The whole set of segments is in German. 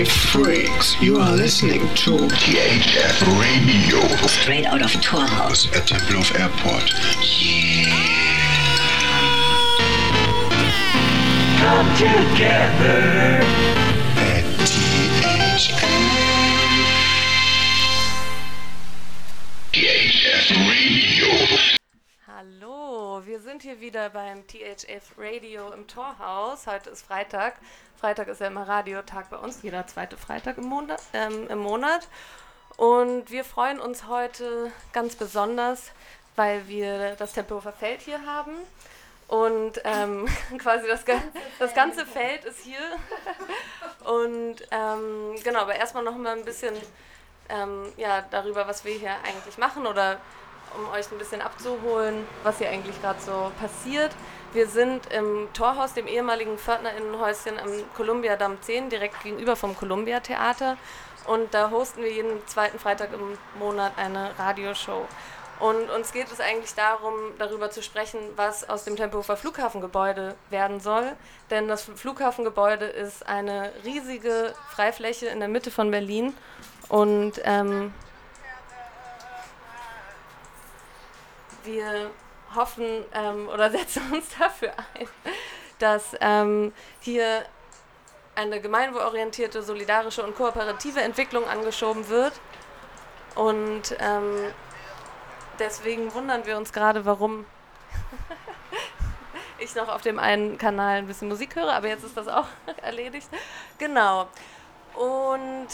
Live Freaks, you are listening to THF Radio. Straight out of Torhaus at Temple of Airport. Yeah. Come together at THF Radio. Hallo, wir sind hier wieder beim THF Radio im Torhaus. Heute ist Freitag. Freitag ist ja immer Radiotag bei uns, jeder zweite Freitag im Monat. Und wir freuen uns heute ganz besonders, weil wir das Tempelhofer Feld hier haben. Und quasi das ganze Feld ist hier. Und genau, aber erstmal noch mal ein bisschen darüber, was wir hier eigentlich machen oder um euch ein bisschen abzuholen, was hier eigentlich gerade so passiert. Wir sind im Torhaus, dem ehemaligen Pförtnerinnenhäuschen am Columbia-Damm 10, direkt gegenüber vom Columbia-Theater. Und da hosten wir jeden zweiten Freitag im Monat eine Radioshow. Und uns geht es eigentlich darum, darüber zu sprechen, was aus dem Tempelhofer Flughafengebäude werden soll. Denn das Flughafengebäude ist eine riesige Freifläche in der Mitte von Berlin. Und wir hoffen oder setzen uns dafür ein, dass hier eine gemeinwohlorientierte, solidarische und kooperative Entwicklung angeschoben wird. Und deswegen wundern wir uns gerade, warum ich noch auf dem einen Kanal ein bisschen Musik höre, aber jetzt ist das auch erledigt. Genau. Und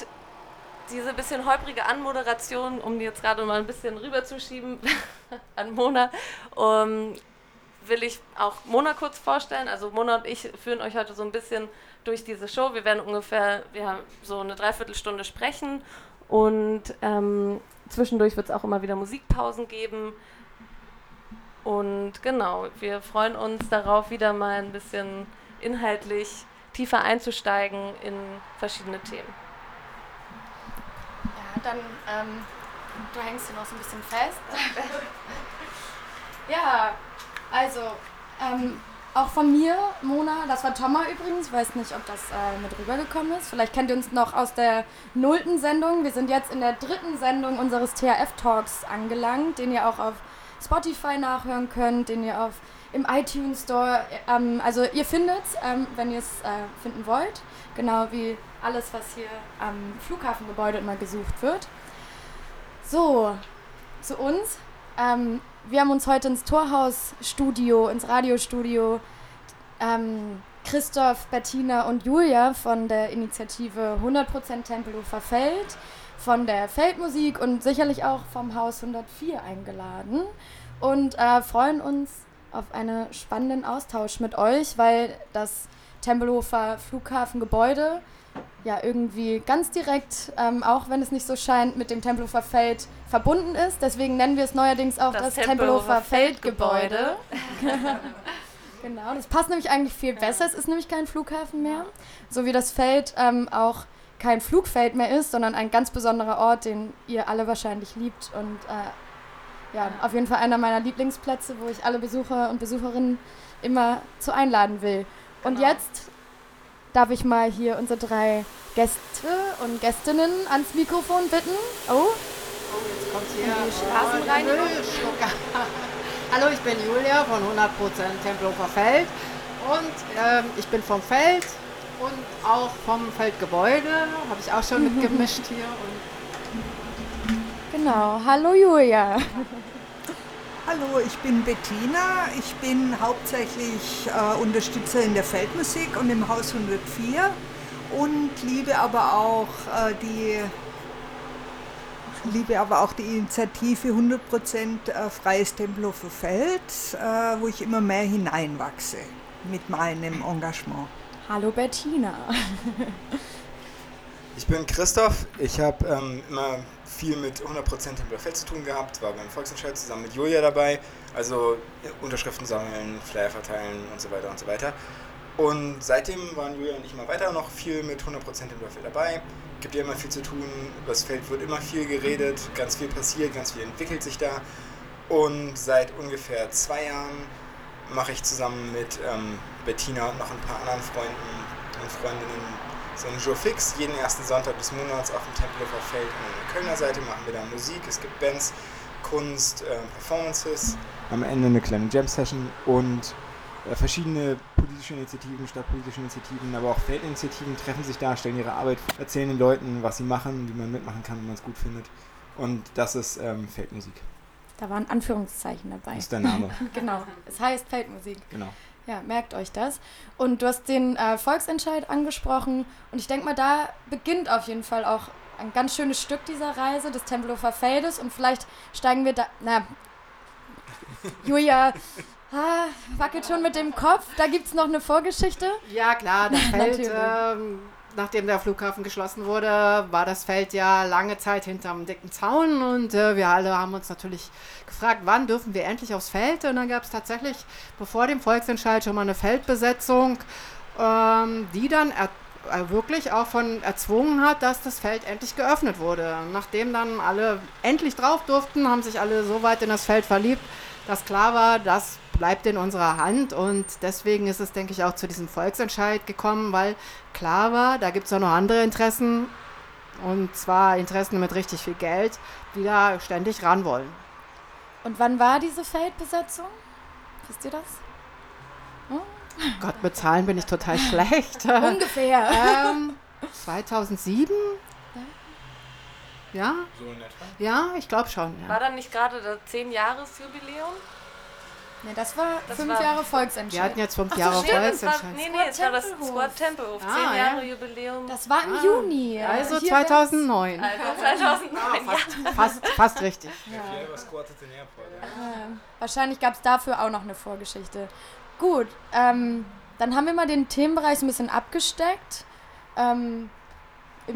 diese bisschen holprige Anmoderation, um die jetzt gerade mal ein bisschen rüberzuschieben an Mona, will ich auch Mona kurz vorstellen. Also Mona und ich führen euch heute so ein bisschen durch diese Show. Wir werden ungefähr so eine Dreiviertelstunde sprechen und zwischendurch wird es auch immer wieder Musikpausen geben. Und genau, wir freuen uns darauf, wieder mal ein bisschen inhaltlich tiefer einzusteigen in verschiedene Themen. Dann, du hängst hier noch so ein bisschen fest. Ja, also, auch von mir, Mona, das war Thomas übrigens, ich weiß nicht, ob das mit rübergekommen ist. Vielleicht kennt ihr uns noch aus der 0. Sendung. Wir sind jetzt in der 3. Sendung unseres THF-Talks angelangt, den ihr auch auf Spotify nachhören könnt, den ihr im iTunes Store, also ihr findet's, wenn ihr es finden wollt. Genau wie alles, was hier am Flughafengebäude immer gesucht wird. So, zu uns. Wir haben uns heute ins Torhausstudio, ins Radiostudio Christoph, Bettina und Julia von der Initiative 100% Tempelhofer Feld, von der Feldmusik und sicherlich auch vom Haus 104 eingeladen und freuen uns auf einen spannenden Austausch mit euch, weil das Tempelhofer Flughafengebäude ja irgendwie ganz direkt, auch wenn es nicht so scheint, mit dem Tempelhofer Feld verbunden ist. Deswegen nennen wir es neuerdings auch das Tempelhofer Feldgebäude. Genau, das passt nämlich eigentlich viel besser. Es ist nämlich kein Flughafen mehr. So wie das Feld auch kein Flugfeld mehr ist, sondern ein ganz besonderer Ort, den ihr alle wahrscheinlich liebt. Und auf jeden Fall einer meiner Lieblingsplätze, wo ich alle Besucher und Besucherinnen immer zu einladen will. Und jetzt darf ich mal hier unsere 3 Gäste und Gästinnen ans Mikrofon bitten. Oh, jetzt kommt hier die Straßenreinigung. Hallo, ich bin Julia von 100% Tempelhofer Feld und ich bin vom Feld und auch vom Feldgebäude, habe ich auch schon mitgemischt hier. Genau, hallo Julia. Hallo, ich bin Bettina. Ich bin hauptsächlich Unterstützer in der Feldmusik und im Haus 104 und liebe aber auch die Initiative 100% Freies Tempelhofer Feld, wo ich immer mehr hineinwachse mit meinem Engagement. Hallo Bettina. Ich bin Christoph, ich habe immer viel mit 100% Tempelhofer Feld zu tun gehabt, war beim Volksentscheid zusammen mit Julia dabei, also Unterschriften sammeln, Flyer verteilen und so weiter und so weiter. Und seitdem waren Julia und ich immer weiter noch viel mit 100% Tempelhofer Feld dabei, gibt ja immer viel zu tun, über das Feld wird immer viel geredet, ganz viel passiert, ganz viel entwickelt sich da. Und seit ungefähr 2 Jahren mache ich zusammen mit Bettina und noch ein paar anderen Freunden und Freundinnen so einen Jour fix. Jeden ersten Sonntag des Monats auf dem Tempelhofer Feld an der Kölner Seite machen wir dann Musik. Es gibt Bands, Kunst, Performances. Am Ende eine kleine Jam-Session und verschiedene politische Initiativen, stadtpolitische Initiativen, aber auch Feldinitiativen treffen sich da, stellen ihre Arbeit, erzählen den Leuten, was sie machen, wie man mitmachen kann, wenn man es gut findet. Und das ist Feldmusik. Da waren Anführungszeichen dabei. Das ist der Name. Genau, es heißt Feldmusik. Genau. Ja, merkt euch das. Und du hast den Volksentscheid angesprochen und ich denke mal, da beginnt auf jeden Fall auch ein ganz schönes Stück dieser Reise des Tempelhofer Feldes und vielleicht steigen wir da... Na, Julia... Ah, wackelt schon mit dem Kopf. Da gibt es noch eine Vorgeschichte. Ja, klar. Das Feld, nachdem der Flughafen geschlossen wurde, war das Feld ja lange Zeit hinterm dicken Zaun. Und wir alle haben uns natürlich gefragt, wann dürfen wir endlich aufs Feld? Und dann gab es tatsächlich, bevor dem Volksentscheid, schon mal eine Feldbesetzung, die dann wirklich auch von erzwungen hat, dass das Feld endlich geöffnet wurde. Nachdem dann alle endlich drauf durften, haben sich alle so weit in das Feld verliebt, dass klar war, das bleibt in unserer Hand und deswegen ist es, denke ich, auch zu diesem Volksentscheid gekommen, weil klar war, da gibt es auch noch andere Interessen und zwar Interessen mit richtig viel Geld, die da ständig ran wollen. Und wann war diese Feldbesetzung? Wisst ihr das? Hm? Gott, mit Zahlen bin ich total schlecht. Ungefähr. 2007? Ja? So in etwa? Ja, ich glaube schon. Ja. War dann nicht gerade das 10-Jahres-Jubiläum? Ne, das war das 5 Jahre Volksentscheid. Wir hatten jetzt 5 Jahre Volksentscheid. Nee, es war das Squad Tempelhof, 10 Jahre Jubiläum. Das war im Juni. Also 2009. Ja. Fast richtig. Wahrscheinlich gab es dafür auch noch eine Vorgeschichte. Gut, dann haben wir mal den Themenbereich ein bisschen abgesteckt. Im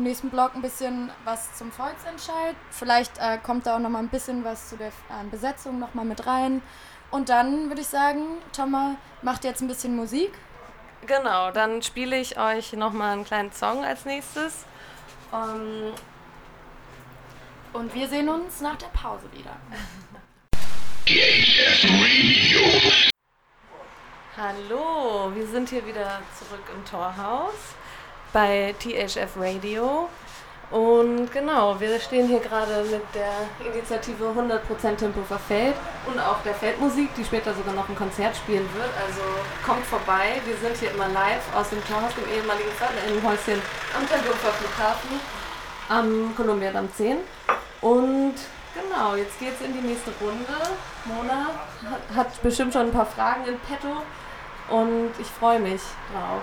nächsten Blog ein bisschen was zum Volksentscheid. Vielleicht kommt da auch noch mal ein bisschen was zu der Besetzung noch mal mit rein. Und dann würde ich sagen, Thomas macht jetzt ein bisschen Musik. Genau, dann spiele ich euch noch mal einen kleinen Song als nächstes. Und wir sehen uns nach der Pause wieder. THF Radio. Hallo, wir sind hier wieder zurück im Torhaus bei THF Radio und genau, wir stehen hier gerade mit der Initiative 100% Tempelhofer Feld und auch der Feldmusik, die später sogar noch ein Konzert spielen wird, also kommt vorbei, wir sind hier immer live aus dem Torhaus, dem ehemaligen Förderhäuschen am Tempelhofer Flughafen am Columbia-Damm 10 und genau, jetzt geht's in die nächste Runde. Mona hat bestimmt schon ein paar Fragen in petto und ich freue mich drauf.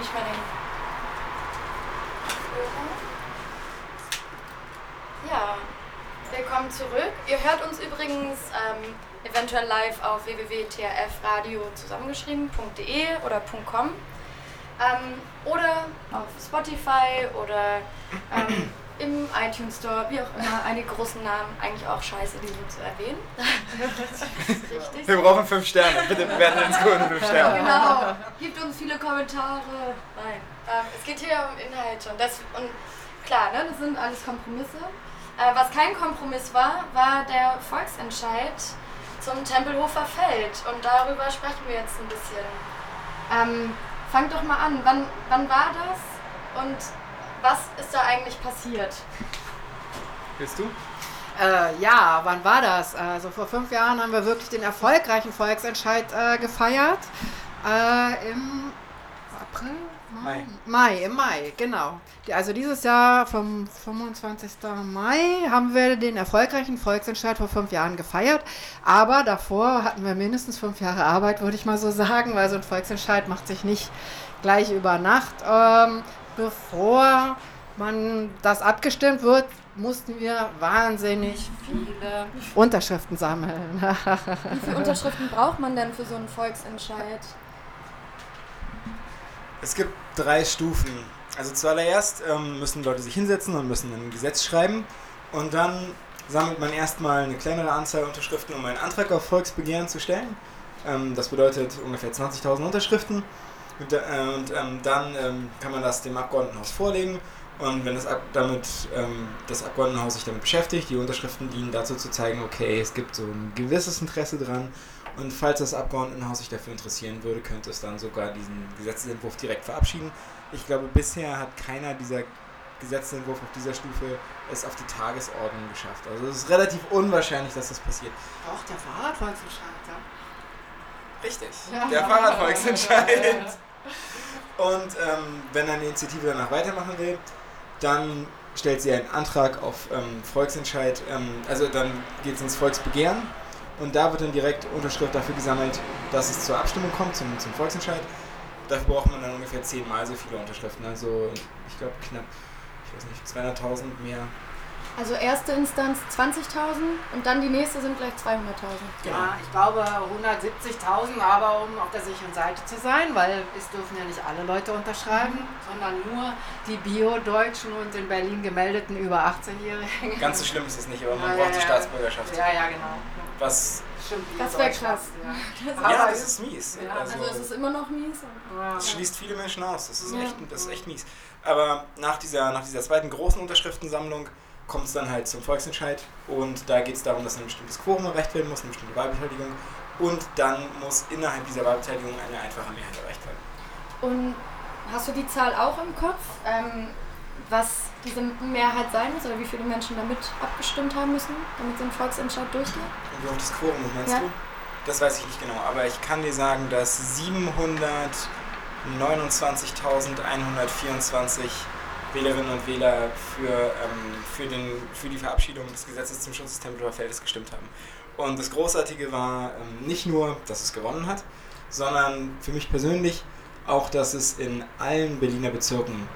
Ich mal den. Ja, willkommen zurück. Ihr hört uns übrigens eventuell live auf www.thfradio zusammengeschrieben.de oder .com oder auf Spotify oder im iTunes Store, wie auch immer, einige großen Namen, eigentlich auch scheiße, die sind zu erwähnen. Richtig. Wir brauchen 5 Sterne, bitte bewerten uns gut 5 Sterne. Genau, gibt uns viele Kommentare. Nein, es geht hier um Inhalt schon. Und klar, ne, das sind alles Kompromisse. Was kein Kompromiss war, war der Volksentscheid zum Tempelhofer Feld. Und darüber sprechen wir jetzt ein bisschen. Fangt doch mal an, wann war das? Und was ist da eigentlich passiert? Willst du? Ja, wann war das? Also vor 5 Jahren haben wir wirklich den erfolgreichen Volksentscheid gefeiert. Im April? Mai, genau. Also dieses Jahr vom 25. Mai haben wir den erfolgreichen Volksentscheid vor 5 Jahren gefeiert. Aber davor hatten wir mindestens 5 Jahre Arbeit, würde ich mal so sagen, weil so ein Volksentscheid macht sich nicht gleich über Nacht. Bevor man das abgestimmt wird, mussten wir wahnsinnig viele Unterschriften sammeln. Wie viele Unterschriften braucht man denn für so einen Volksentscheid? Es gibt 3 Stufen. Also zuallererst müssen Leute sich hinsetzen und müssen ein Gesetz schreiben. Und dann sammelt man erstmal eine kleinere Anzahl Unterschriften, um einen Antrag auf Volksbegehren zu stellen. Das bedeutet ungefähr 20.000 Unterschriften. Und dann kann man das dem Abgeordnetenhaus vorlegen und wenn das Abgeordnetenhaus sich damit beschäftigt, die Unterschriften dienen dazu zu zeigen, okay, es gibt so ein gewisses Interesse dran Und falls das Abgeordnetenhaus sich dafür interessieren würde, könnte es dann sogar diesen Gesetzentwurf direkt verabschieden. Ich glaube, bisher hat keiner dieser Gesetzentwurf auf dieser Stufe es auf die Tagesordnung geschafft. Also es ist relativ unwahrscheinlich, dass das passiert. Auch der Fahrradvolksentscheid, ja? Richtig, der Fahrradvolksentscheid. Und wenn eine Initiative danach weitermachen will, dann stellt sie einen Antrag auf Volksentscheid, also dann geht es ins Volksbegehren und da wird dann direkt Unterschrift dafür gesammelt, dass es zur Abstimmung kommt, zum Volksentscheid. Dafür braucht man dann ungefähr 10-mal so viele Unterschriften, also ich glaube knapp, ich weiß nicht, 200.000 mehr. Also erste Instanz 20.000 und dann die nächste sind gleich 200.000. Ja, ich glaube 170.000, aber um auf der sicheren Seite zu sein, weil es dürfen ja nicht alle Leute unterschreiben, sondern nur die Bio-Deutschen und in Berlin gemeldeten über 18-Jährigen. Ganz so schlimm ist es nicht, aber man braucht die Staatsbürgerschaft. Ja, genau. Was? Stimmt, das wäre krass. Ja, das ist mies. Ja. Also es ist immer noch mies. Es schließt viele Menschen aus, das ist echt mies. Aber nach dieser zweiten großen Unterschriftensammlung kommt es dann halt zum Volksentscheid und da geht es darum, dass ein bestimmtes Quorum erreicht werden muss, eine bestimmte Wahlbeteiligung und dann muss innerhalb dieser Wahlbeteiligung eine einfache Mehrheit erreicht werden. Und hast du die Zahl auch im Kopf, was diese Mehrheit sein muss oder wie viele Menschen damit abgestimmt haben müssen, damit so ein Volksentscheid durchgeht? Und wie hoch das Quorum ist, meinst du? Das weiß ich nicht genau, aber ich kann dir sagen, dass 729.124 Wählerinnen und Wähler für die Verabschiedung des Gesetzes zum Schutz des Tempelhofer Feldes gestimmt haben. Und das Großartige war nicht nur, dass es gewonnen hat, sondern für mich persönlich auch, dass es in allen Berliner Bezirken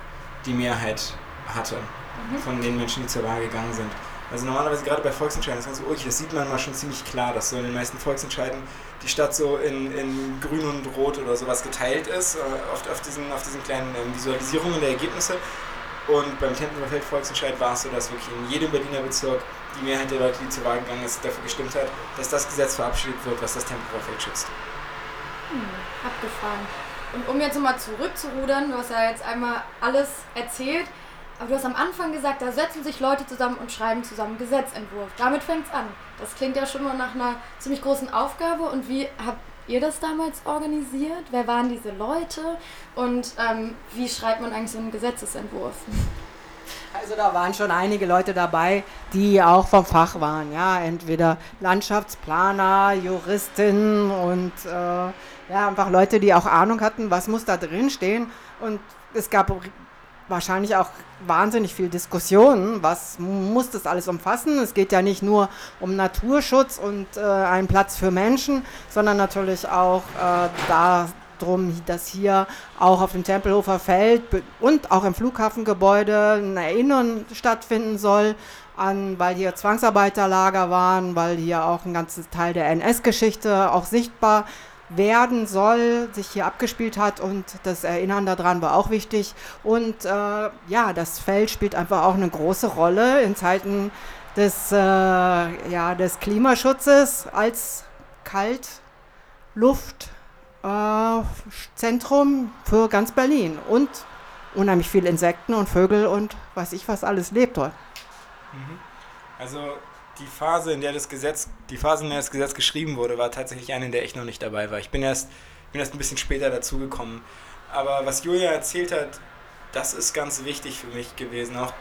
die Mehrheit hatte von den Menschen, die zur Wahl gegangen sind. Also normalerweise gerade bei Volksentscheiden, das ganze Urkirch, das sieht man mal schon ziemlich klar, dass so in den meisten Volksentscheiden die Stadt so in grün und rot oder sowas geteilt ist, oft auf diesen kleinen Visualisierungen der Ergebnisse. Und beim Tempelhofer Feld Volksentscheid war es so, dass wirklich in jedem Berliner Bezirk die Mehrheit der Leute, die zur Wahl gegangen ist, dafür gestimmt hat, dass das Gesetz verabschiedet wird, was das Tempelhofer Feld schützt. Abgefahren. Und um jetzt nochmal zurückzurudern, du hast ja jetzt einmal alles erzählt, aber du hast am Anfang gesagt, da setzen sich Leute zusammen und schreiben zusammen Gesetzentwurf. Damit fängt es an. Das klingt ja schon mal nach einer ziemlich großen Aufgabe. Und wie habt ihr das damals organisiert? Wer waren diese Leute? Und wie schreibt man eigentlich so einen Gesetzesentwurf? Also da waren schon einige Leute dabei, die auch vom Fach waren. Ja, entweder Landschaftsplaner, Juristin und einfach Leute, die auch Ahnung hatten, was muss da drin stehen. Und es gab wahrscheinlich auch wahnsinnig viel Diskussionen, was muss das alles umfassen. Es geht ja nicht nur um Naturschutz und einen Platz für Menschen, sondern natürlich auch darum, dass hier auch auf dem Tempelhofer Feld und auch im Flughafengebäude ein Erinnern stattfinden soll, weil hier Zwangsarbeiterlager waren, weil hier auch ein ganzer Teil der NS-Geschichte auch sichtbar werden soll, sich hier abgespielt hat und das Erinnern daran war auch wichtig und das Feld spielt einfach auch eine große Rolle in Zeiten des Klimaschutzes als Kaltluftzentrum für ganz Berlin und unheimlich viele Insekten und Vögel und weiß ich was alles lebt dort. Also Die Phase, in der das Gesetz geschrieben wurde, war tatsächlich eine, in der ich noch nicht dabei war. Ich bin erst ein bisschen später dazugekommen. Aber was Julia erzählt hat, das ist ganz wichtig für mich gewesen. Auch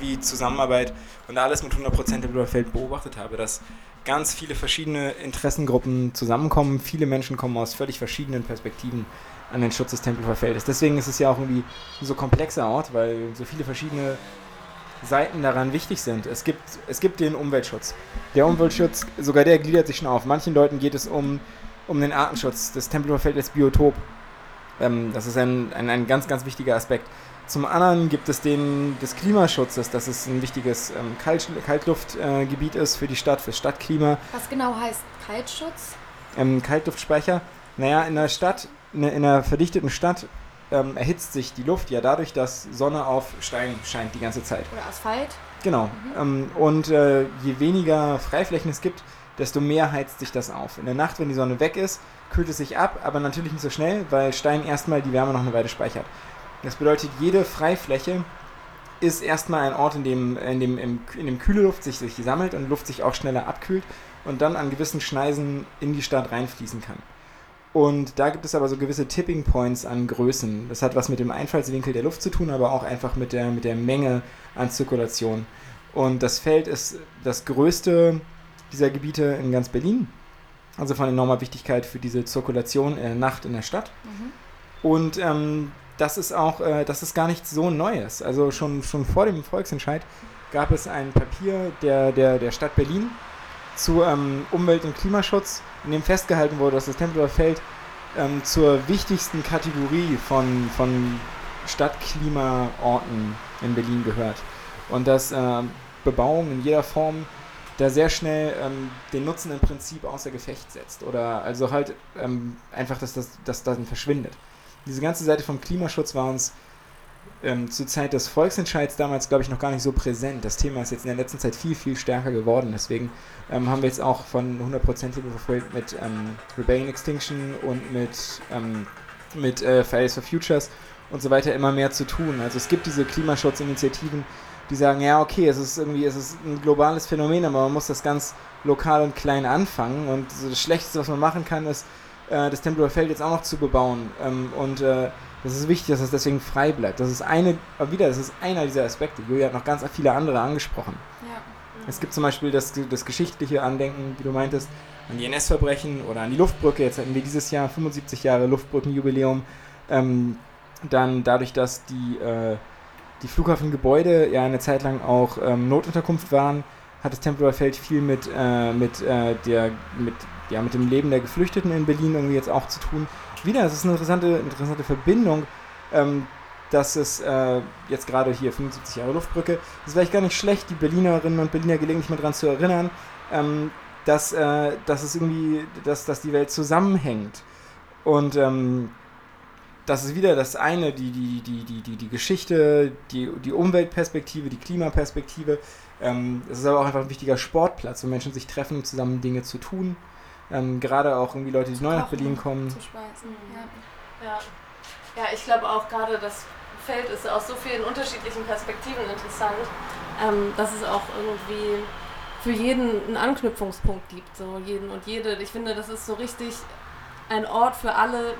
wie Zusammenarbeit und alles mit 100% im Überfeld beobachtet habe, dass ganz viele verschiedene Interessengruppen zusammenkommen. Viele Menschen kommen aus völlig verschiedenen Perspektiven an den Schutz des Tempelhofer Feldes. Deswegen ist es ja auch irgendwie so komplexer Ort, weil so viele verschiedene Seiten daran wichtig sind. Es gibt den Umweltschutz. Der Umweltschutz, sogar der gliedert sich schon auf. Manchen Leuten geht es um den Artenschutz. Das Tempelhofer Feld als Biotop. Das ist ein ganz, ganz wichtiger Aspekt. Zum anderen gibt es den des Klimaschutzes, dass es ein wichtiges Kaltluftgebiet ist für die Stadt, fürs Stadtklima. Was genau heißt Kaltschutz? Kaltluftspeicher. Naja, in einer verdichteten Stadt erhitzt sich die Luft ja dadurch, dass Sonne auf Stein scheint die ganze Zeit. Oder Asphalt. Genau. Je weniger Freiflächen es gibt, desto mehr heizt sich das auf. In der Nacht, wenn die Sonne weg ist, kühlt es sich ab, aber natürlich nicht so schnell, weil Stein erstmal die Wärme noch eine Weile speichert. Das bedeutet, jede Freifläche ist erstmal ein Ort, in dem kühle Luft sich sammelt und Luft sich auch schneller abkühlt und dann an gewissen Schneisen in die Stadt reinfließen kann. Und da gibt es aber so gewisse Tipping Points an Größen. Das hat was mit dem Einfallswinkel der Luft zu tun, aber auch einfach mit der Menge an Zirkulation. Und das Feld ist das größte dieser Gebiete in ganz Berlin. Also von enormer Wichtigkeit für diese Zirkulation in der Nacht in der Stadt. Mhm. Und das ist auch, das ist gar nichts so Neues. Also schon vor dem Volksentscheid gab es ein Papier der Stadt Berlin zu Umwelt- und Klimaschutz, in dem festgehalten wurde, dass das Tempelhofer Feld zur wichtigsten Kategorie von Stadtklimaorten in Berlin gehört. Und dass Bebauung in jeder Form da sehr schnell den Nutzen im Prinzip außer Gefecht setzt. Oder also halt einfach, dass das dann verschwindet. Diese ganze Seite vom Klimaschutz war uns zur Zeit des Volksentscheids damals, glaube ich, noch gar nicht so präsent. Das Thema ist jetzt in der letzten Zeit viel, viel stärker geworden. Deswegen haben wir jetzt auch von 100% Liebe verfolgt mit Rebellion Extinction und mit Fridays for Futures und so weiter immer mehr zu tun. Also es gibt diese Klimaschutzinitiativen, die sagen, ja okay, es ist ein globales Phänomen, aber man muss das ganz lokal und klein anfangen. Und so das Schlechteste, was man machen kann, ist, das Tempelhofer Feld jetzt auch noch zu bebauen. Das ist wichtig, dass es deswegen frei bleibt. Das ist einer dieser Aspekte. Julia hat noch ganz viele andere angesprochen. Ja. Es gibt zum Beispiel das geschichtliche Andenken, wie du meintest, an die NS-Verbrechen oder an die Luftbrücke. Jetzt hatten wir dieses Jahr 75 Jahre Luftbrückenjubiläum. Dann dadurch, dass die Flughafengebäude ja eine Zeit lang auch Notunterkunft waren, hat das Tempelhofer Feld viel mit dem Leben der Geflüchteten in Berlin irgendwie jetzt auch zu tun. Wieder, es ist eine interessante Verbindung, dass es jetzt gerade hier 75 Jahre Luftbrücke, es ist vielleicht gar nicht schlecht, die Berlinerinnen und Berliner gelegentlich mal dran zu erinnern, dass die Welt zusammenhängt. Und das ist wieder das eine, die Geschichte, die Umweltperspektive, die Klimaperspektive. Es ist aber auch einfach ein wichtiger Sportplatz, wo Menschen sich treffen, um zusammen Dinge zu tun. Gerade auch irgendwie Leute, die neu nach Berlin kommen. Zu schweißen, ja. Ich glaube auch gerade das Feld ist aus so vielen unterschiedlichen Perspektiven interessant, dass es auch irgendwie für jeden einen Anknüpfungspunkt gibt, so jeden und jede. Ich finde, das ist so richtig ein Ort für alle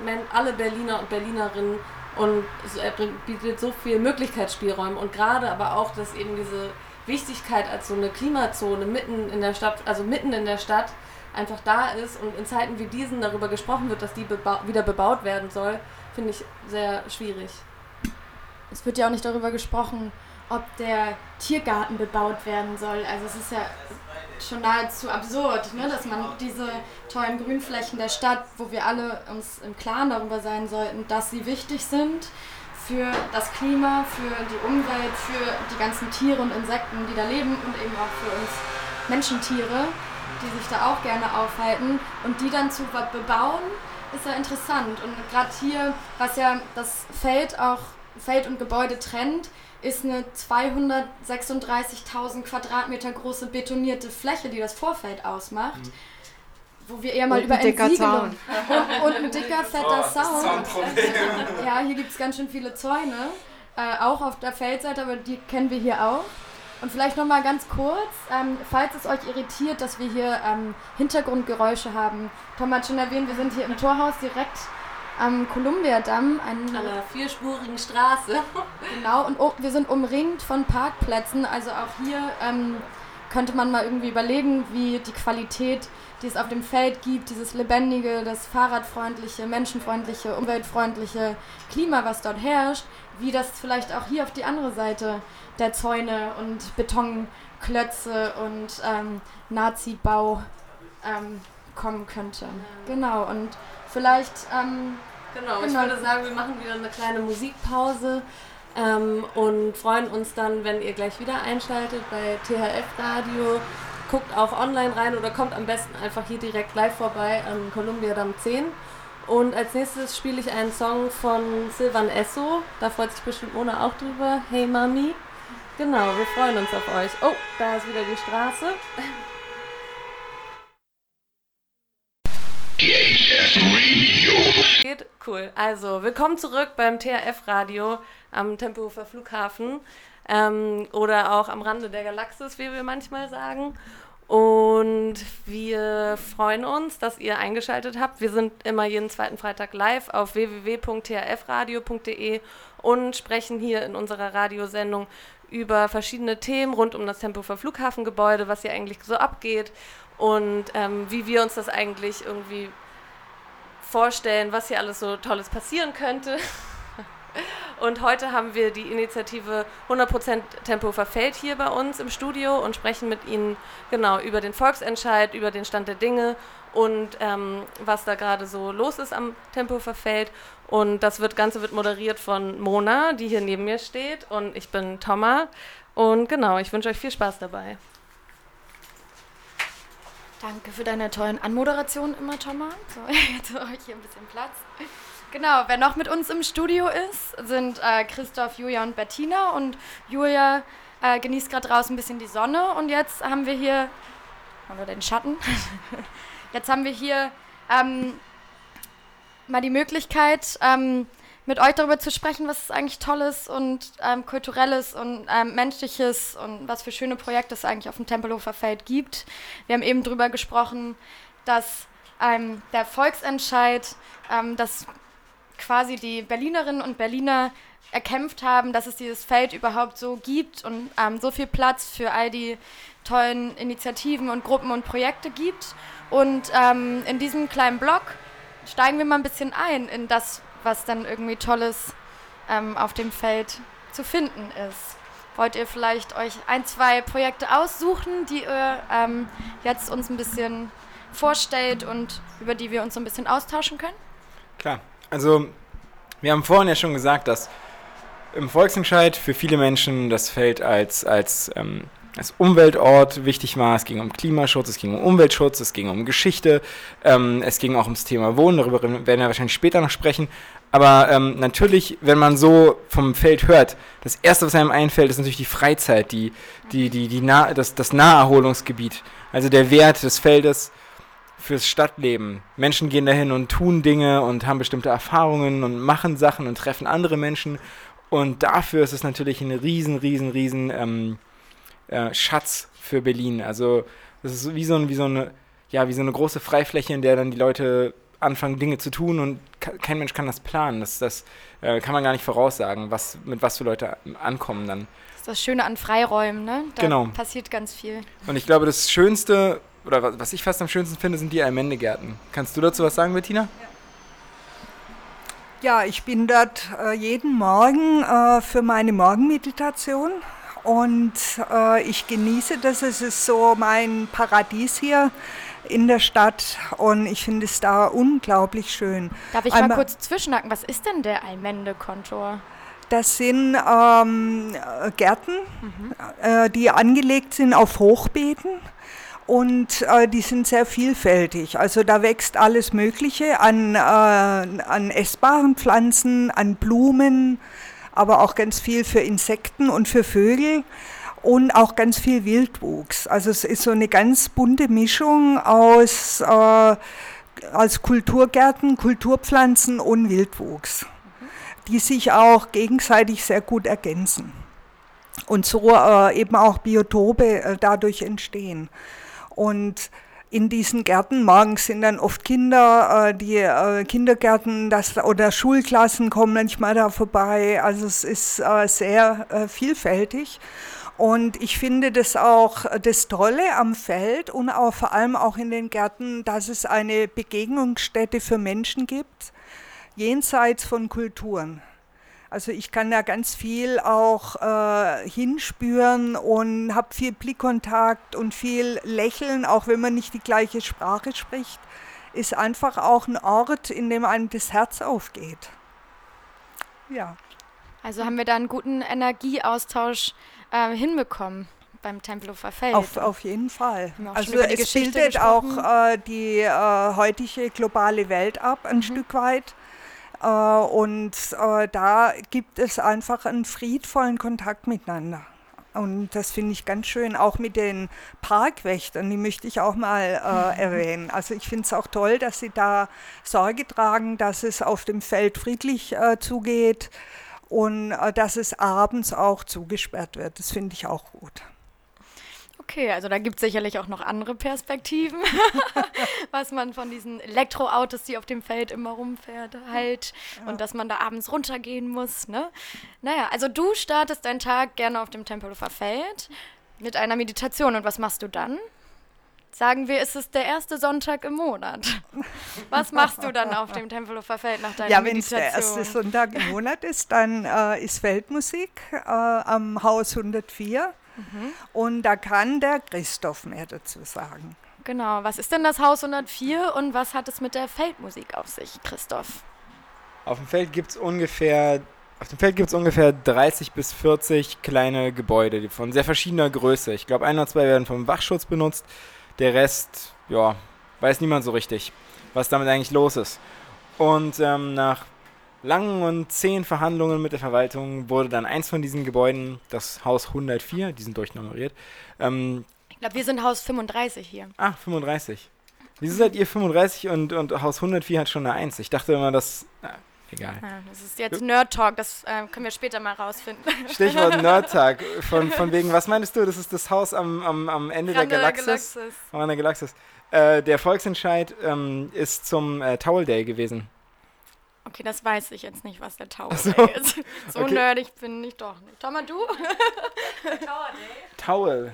Berliner und Berlinerinnen und es bietet so viel Möglichkeitsspielräume und gerade aber auch, dass eben diese Wichtigkeit als so eine Klimazone mitten in der Stadt einfach da ist und in Zeiten wie diesen darüber gesprochen wird, dass die wieder bebaut werden soll, finde ich sehr schwierig. Es wird ja auch nicht darüber gesprochen, ob der Tiergarten bebaut werden soll. Also es ist ja schon nahezu absurd, ne, dass man diese tollen Grünflächen der Stadt, wo wir alle uns im Klaren darüber sein sollten, dass sie wichtig sind für das Klima, für die Umwelt, für die ganzen Tiere und Insekten, die da leben und eben auch für uns Menschentiere, die sich da auch gerne aufhalten und die dann zu bebauen, ist ja interessant. Und gerade hier, was ja das Feld und Gebäude trennt, ist eine 236.000 Quadratmeter große betonierte Fläche, die das Vorfeld ausmacht, wo wir eher mal über Entsiegelung und ein dicker, fetter Zaun. Ja, hier gibt es ganz schön viele Zäune, auch auf der Feldseite, aber die kennen wir hier auch. Und vielleicht nochmal ganz kurz, falls es euch irritiert, dass wir hier Hintergrundgeräusche haben. Tom hat schon erwähnt, wir sind hier im Torhaus direkt am Columbia-Damm. An einer vierspurigen Straße. Genau, und wir sind umringt von Parkplätzen. Also auch hier könnte man mal irgendwie überlegen, wie die Qualität, die es auf dem Feld gibt, dieses lebendige, das fahrradfreundliche, menschenfreundliche, umweltfreundliche Klima, was dort herrscht, wie das vielleicht auch hier auf die andere Seite der Zäune und Betonklötze und Nazi-Bau kommen könnte. Genau, und vielleicht... ich würde sagen, wir machen wieder eine kleine Musikpause und freuen uns dann, wenn ihr gleich wieder einschaltet bei THF Radio. Guckt auch online rein oder kommt am besten einfach hier direkt live vorbei an Columbia-Damm 10. Und als nächstes spiele ich einen Song von Sylvan Esso. Da freut sich bestimmt Mona auch drüber. Hey Mami. Genau, wir freuen uns auf euch. Oh, da ist wieder die Straße. THF Radio. Geht? Cool. Also, willkommen zurück beim THF Radio am Tempelhofer Flughafen oder auch am Rande der Galaxis, wie wir manchmal sagen. Und wir freuen uns, dass ihr eingeschaltet habt. Wir sind immer jeden zweiten Freitag live auf www.thfradio.de und sprechen hier in unserer Radiosendung über verschiedene Themen rund um das Tempelhofer Flughafengebäude, was hier eigentlich so abgeht und wie wir uns das eigentlich irgendwie vorstellen, was hier alles so Tolles passieren könnte. Und heute haben wir die Initiative 100% Tempelhofer Feld hier bei uns im Studio und sprechen mit Ihnen genau über den Volksentscheid, über den Stand der Dinge und was da gerade so los ist am Tempelhofer Feld. Und das Ganze wird moderiert von Mona, die hier neben mir steht, und ich bin Thomas. Und genau, ich wünsche euch viel Spaß dabei. Danke für deine tollen Anmoderation immer, Thomas. So, jetzt habe ich hier ein bisschen Platz. Genau, wer noch mit uns im Studio ist, sind Christoph, Julia und Bettina. Und Julia genießt gerade draußen ein bisschen die Sonne. Und jetzt haben wir hier, oder den Schatten, jetzt haben wir hier mal die Möglichkeit, mit euch darüber zu sprechen, was es eigentlich Tolles und Kulturelles und Menschliches und was für schöne Projekte es eigentlich auf dem Tempelhofer Feld gibt. Wir haben eben drüber gesprochen, dass der Volksentscheid, dass quasi die Berlinerinnen und Berliner erkämpft haben, dass es dieses Feld überhaupt so gibt und so viel Platz für all die tollen Initiativen und Gruppen und Projekte gibt. Und in diesem kleinen Blog steigen wir mal ein bisschen ein in das, was dann irgendwie Tolles auf dem Feld zu finden ist. Wollt ihr vielleicht euch ein, zwei Projekte aussuchen, die ihr jetzt uns ein bisschen vorstellt und über die wir uns so ein bisschen austauschen können? Klar, also wir haben vorhin ja schon gesagt, dass im Volksentscheid für viele Menschen das Feld als Umweltort wichtig war. Es ging um Klimaschutz, es ging um Umweltschutz, es ging um Geschichte, es ging auch ums Thema Wohnen, darüber werden wir wahrscheinlich später noch sprechen. Aber natürlich, wenn man so vom Feld hört, das Erste, was einem einfällt, ist natürlich die Freizeit, das Naherholungsgebiet, also der Wert des Feldes fürs Stadtleben. Menschen gehen dahin und tun Dinge und haben bestimmte Erfahrungen und machen Sachen und treffen andere Menschen. Und dafür ist es natürlich ein riesen Schatz für Berlin. Also das ist wie so eine große Freifläche, in der dann die Leute anfangen, Dinge zu tun, und kein Mensch kann das planen. Das kann man gar nicht voraussagen, mit was für Leute ankommen dann. Das ist das Schöne an Freiräumen, ne? Da passiert ganz viel. Und ich glaube, das Schönste, oder was ich fast am schönsten finde, sind die Allmende-Gärten. Kannst du dazu was sagen, Bettina? Ja, ich bin dort jeden Morgen für meine Morgenmeditation. Und ich genieße das, es ist so mein Paradies hier in der Stadt und ich finde es da unglaublich schön. Darf ich mal kurz zwischenhaken, was ist denn der Allmende-Kontor? Das sind Gärten, die angelegt sind auf Hochbeeten. Und die sind sehr vielfältig, also da wächst alles Mögliche an essbaren Pflanzen, an Blumen, aber auch ganz viel für Insekten und für Vögel und auch ganz viel Wildwuchs. Also es ist so eine ganz bunte Mischung aus Kulturgärten, Kulturpflanzen und Wildwuchs, die sich auch gegenseitig sehr gut ergänzen und so eben auch Biotope dadurch entstehen. Und in diesen Gärten, morgens sind dann oft Kinder, die Kindergärten oder Schulklassen kommen manchmal da vorbei. Also es ist sehr vielfältig. Und ich finde das auch das Tolle am Feld und auch vor allem auch in den Gärten, dass es eine Begegnungsstätte für Menschen gibt, jenseits von Kulturen. Also ich kann da ganz viel auch hinspüren und habe viel Blickkontakt und viel Lächeln, auch wenn man nicht die gleiche Sprache spricht, ist einfach auch ein Ort, in dem einem das Herz aufgeht. Ja. Also haben wir da einen guten Energieaustausch hinbekommen beim Tempelhofer Feld. Auf jeden Fall. Also es bildet auch die heutige globale Welt ab, ein Stück weit. Und da gibt es einfach einen friedvollen Kontakt miteinander. Und das finde ich ganz schön, auch mit den Parkwächtern, die möchte ich auch mal erwähnen. Also ich finde es auch toll, dass sie da Sorge tragen, dass es auf dem Feld friedlich zugeht und dass es abends auch zugesperrt wird. Das finde ich auch gut. Okay, also da gibt es sicherlich auch noch andere Perspektiven, was man von diesen Elektroautos, die auf dem Feld immer rumfährt, halt ja. Und dass man da abends runtergehen muss, ne? Naja, also du startest deinen Tag gerne auf dem Tempelhofer Feld mit einer Meditation und was machst du dann? Sagen wir, es ist der erste Sonntag im Monat. Was machst du dann auf dem Tempelhofer Feld nach deiner Meditation? Ja, wenn es der erste Sonntag im Monat ist, dann ist Feldmusik am Haus 104. Mhm. Und da kann der Christoph mehr dazu sagen. Genau, was ist denn das Haus 104 und was hat es mit der Feldmusik auf sich, Christoph? Auf dem Feld gibt es ungefähr 30 bis 40 kleine Gebäude von sehr verschiedener Größe. Ich glaube, ein oder zwei werden vom Wachschutz benutzt. Der Rest, ja, weiß niemand so richtig, was damit eigentlich los ist. Und nach langen und zähen Verhandlungen mit der Verwaltung wurde dann eins von diesen Gebäuden, das Haus 104, die sind durchnummeriert. Ich glaube, wir sind Haus 35 hier. Ah, 35. Wieso seid ihr 35 und Haus 104 hat schon eine 1? Ich dachte immer, dass... Egal. Ja, das ist jetzt Nerd-Talk, das können wir später mal rausfinden. Stichwort Nerd-Talk, von wegen, was meinst du, das ist das Haus am Ende der Galaxis. Der Volksentscheid ist zum Towel Day gewesen. Okay, das weiß ich jetzt nicht, was der Towel Day ist. So okay. Nerdig bin ich doch nicht. Thomas, du? Towel Day?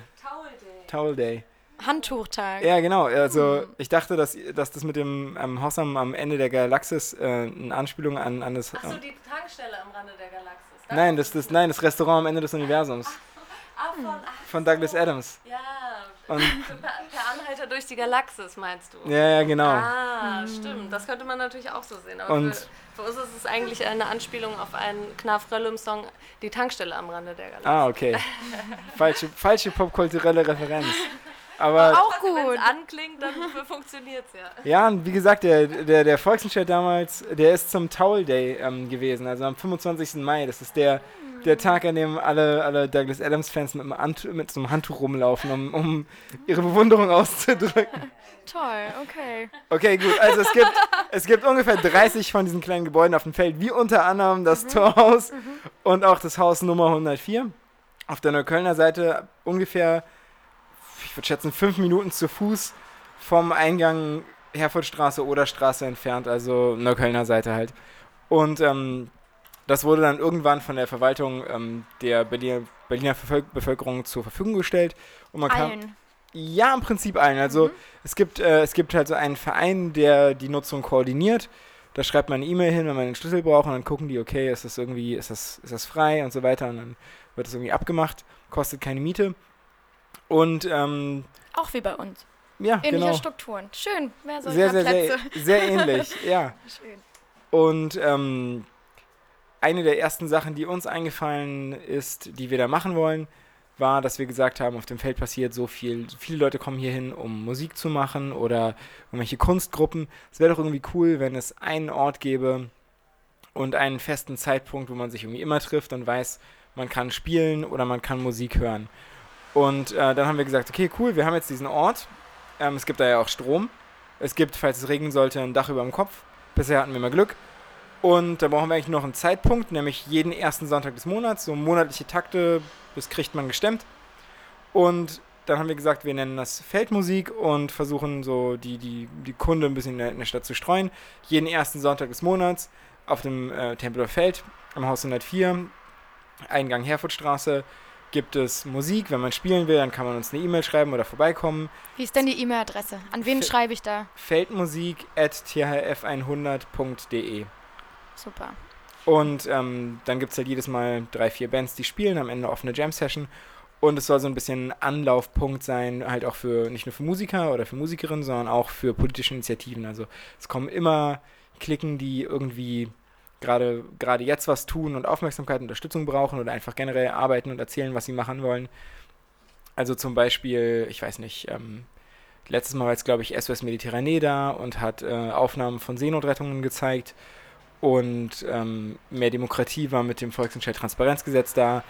Towel Day. Handtuchtag. Ja, genau. Also ich dachte, dass das mit dem Haus am Ende der Galaxis eine Anspielung an das... Achso, die Tankstelle am Rande der Galaxis. Nein, das Restaurant am Ende des Universums. Von Douglas Adams. Ja, und per Anhalter durch die Galaxis, meinst du? Ja, genau. Ah, stimmt. Das könnte man natürlich auch so sehen. Aber für uns ist es eigentlich eine Anspielung auf einen Knarf Röllum-Song, die Tankstelle am Rande der Galaxis. Ah, okay. Falsche popkulturelle Referenz. Aber auch gut. Wenn es anklingt, dann funktioniert es ja. Ja, wie gesagt, der Volksentscheid damals, der ist zum Towel Day gewesen, also am 25. Mai. Das ist der Tag, an dem alle Douglas Adams-Fans mit so einem Handtuch rumlaufen, um ihre Bewunderung auszudrücken. Toll, okay. Okay, gut. Also es gibt ungefähr 30 von diesen kleinen Gebäuden auf dem Feld, wie unter anderem das Torhaus und auch das Haus Nummer 104. Auf der Neuköllner Seite ungefähr... Ich würde schätzen, 5 Minuten zu Fuß vom Eingang Herrfurthstraße oder Straße entfernt, also Neuköllner Seite halt. Und das wurde dann irgendwann von der Verwaltung der Berliner Bevölkerung zur Verfügung gestellt. Und man kam, ja, im Prinzip allen. Also es gibt halt so einen Verein, der die Nutzung koordiniert. Da schreibt man eine E-Mail hin, wenn man den Schlüssel braucht, und dann gucken die, okay, ist das frei und so weiter. Und dann wird das irgendwie abgemacht, kostet keine Miete. Und auch wie bei uns. Ja, ähnliche genau. Strukturen. Schön, mehr solche Plätze. Sehr ähnlich, ja. Schön. Und eine der ersten Sachen, die uns eingefallen ist, die wir da machen wollen, war, dass wir gesagt haben, auf dem Feld passiert so viel. Viele Leute kommen hier hin, um Musik zu machen oder irgendwelche Kunstgruppen. Es wäre doch irgendwie cool, wenn es einen Ort gäbe und einen festen Zeitpunkt, wo man sich irgendwie immer trifft und weiß, man kann spielen oder man kann Musik hören. Und dann haben wir gesagt, okay, cool, wir haben jetzt diesen Ort. Es gibt da ja auch Strom. Es gibt, falls es regnen sollte, ein Dach über dem Kopf. Bisher hatten wir immer Glück. Und da brauchen wir eigentlich noch einen Zeitpunkt, nämlich jeden ersten Sonntag des Monats. So monatliche Takte, das kriegt man gestemmt. Und dann haben wir gesagt, wir nennen das Feldmusik und versuchen so die Kunde ein bisschen in der Stadt zu streuen. Jeden ersten Sonntag des Monats auf dem Tempelhofer Feld, am Haus 104, Eingang Herrfurthstraße, gibt es Musik. Wenn man spielen will, dann kann man uns eine E-Mail schreiben oder vorbeikommen. Wie ist denn die E-Mail-Adresse? An wen schreibe ich da? feldmusik@thf100.de. Super. Und dann gibt es halt jedes Mal 3-4 Bands, die spielen, am Ende offene Jam-Session. Und es soll so ein bisschen Anlaufpunkt sein, halt auch für, nicht nur für Musiker oder für Musikerinnen, sondern auch für politische Initiativen. Also es kommen immer Klicken, die irgendwie gerade jetzt was tun und Aufmerksamkeit und Unterstützung brauchen oder einfach generell arbeiten und erzählen, was sie machen wollen. Also zum Beispiel, ich weiß nicht, letztes Mal war jetzt, glaube ich, SOS Mediterranee da und hat Aufnahmen von Seenotrettungen gezeigt und mehr Demokratie war mit dem Volksentscheid Transparenzgesetz da.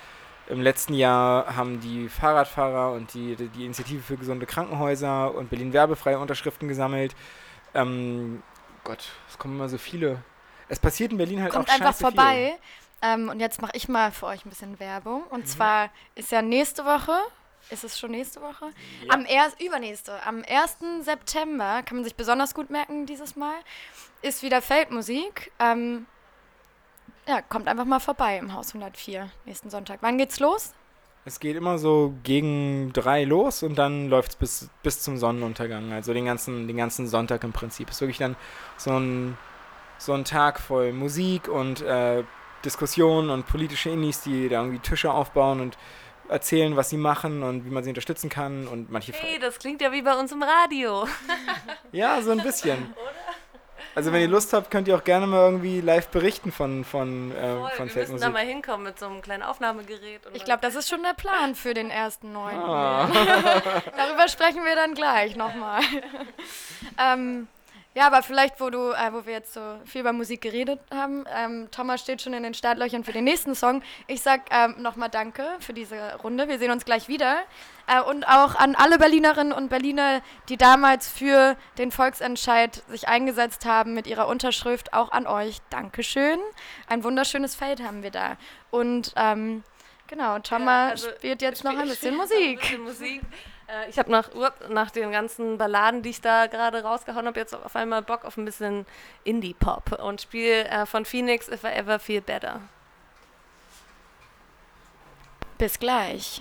Im letzten Jahr haben die Fahrradfahrer und die Initiative für gesunde Krankenhäuser und Berlin werbefreie Unterschriften gesammelt. Gott, es kommen immer so viele... Es passiert in Berlin halt auch scheiße viel. Kommt einfach vorbei. Und jetzt mache ich mal für euch ein bisschen Werbung. Und zwar ist ja nächste Woche Ist es schon nächste Woche? Ja. Übernächste. Am 1. September, kann man sich besonders gut merken dieses Mal, ist wieder Feldmusik. Kommt einfach mal vorbei im Haus 104 nächsten Sonntag. Wann geht's los? Es geht immer so gegen 3 los und dann läuft's bis zum Sonnenuntergang. Also den ganzen Sonntag im Prinzip. Ist wirklich dann so ein Tag voll Musik und Diskussionen und politische Innis, die da irgendwie Tische aufbauen und erzählen, was sie machen und wie man sie unterstützen kann und manche. Hey, das klingt ja wie bei uns im Radio. Ja, so ein bisschen. Oder? Also wenn ihr Lust habt, könnt ihr auch gerne mal irgendwie live berichten von Feldmusik. Wir müssen da mal hinkommen mit so einem kleinen Aufnahmegerät. Und ich glaube, das ist schon der Plan für den 1.9. Ah. Darüber sprechen wir dann gleich nochmal. Aber vielleicht, wo wir jetzt so viel über Musik geredet haben, Thomas steht schon in den Startlöchern für den nächsten Song. Ich sag nochmal Danke für diese Runde. Wir sehen uns gleich wieder. Und auch an alle Berlinerinnen und Berliner, die damals für den Volksentscheid sich eingesetzt haben mit ihrer Unterschrift, auch an euch. Dankeschön. Ein wunderschönes Feld haben wir da. Und Thomas spielt jetzt noch ein bisschen Musik. Ich habe nach den ganzen Balladen, die ich da gerade rausgehauen habe, jetzt auf einmal Bock auf ein bisschen Indie-Pop und spiele von Phoenix If I Ever Feel Better. Bis gleich.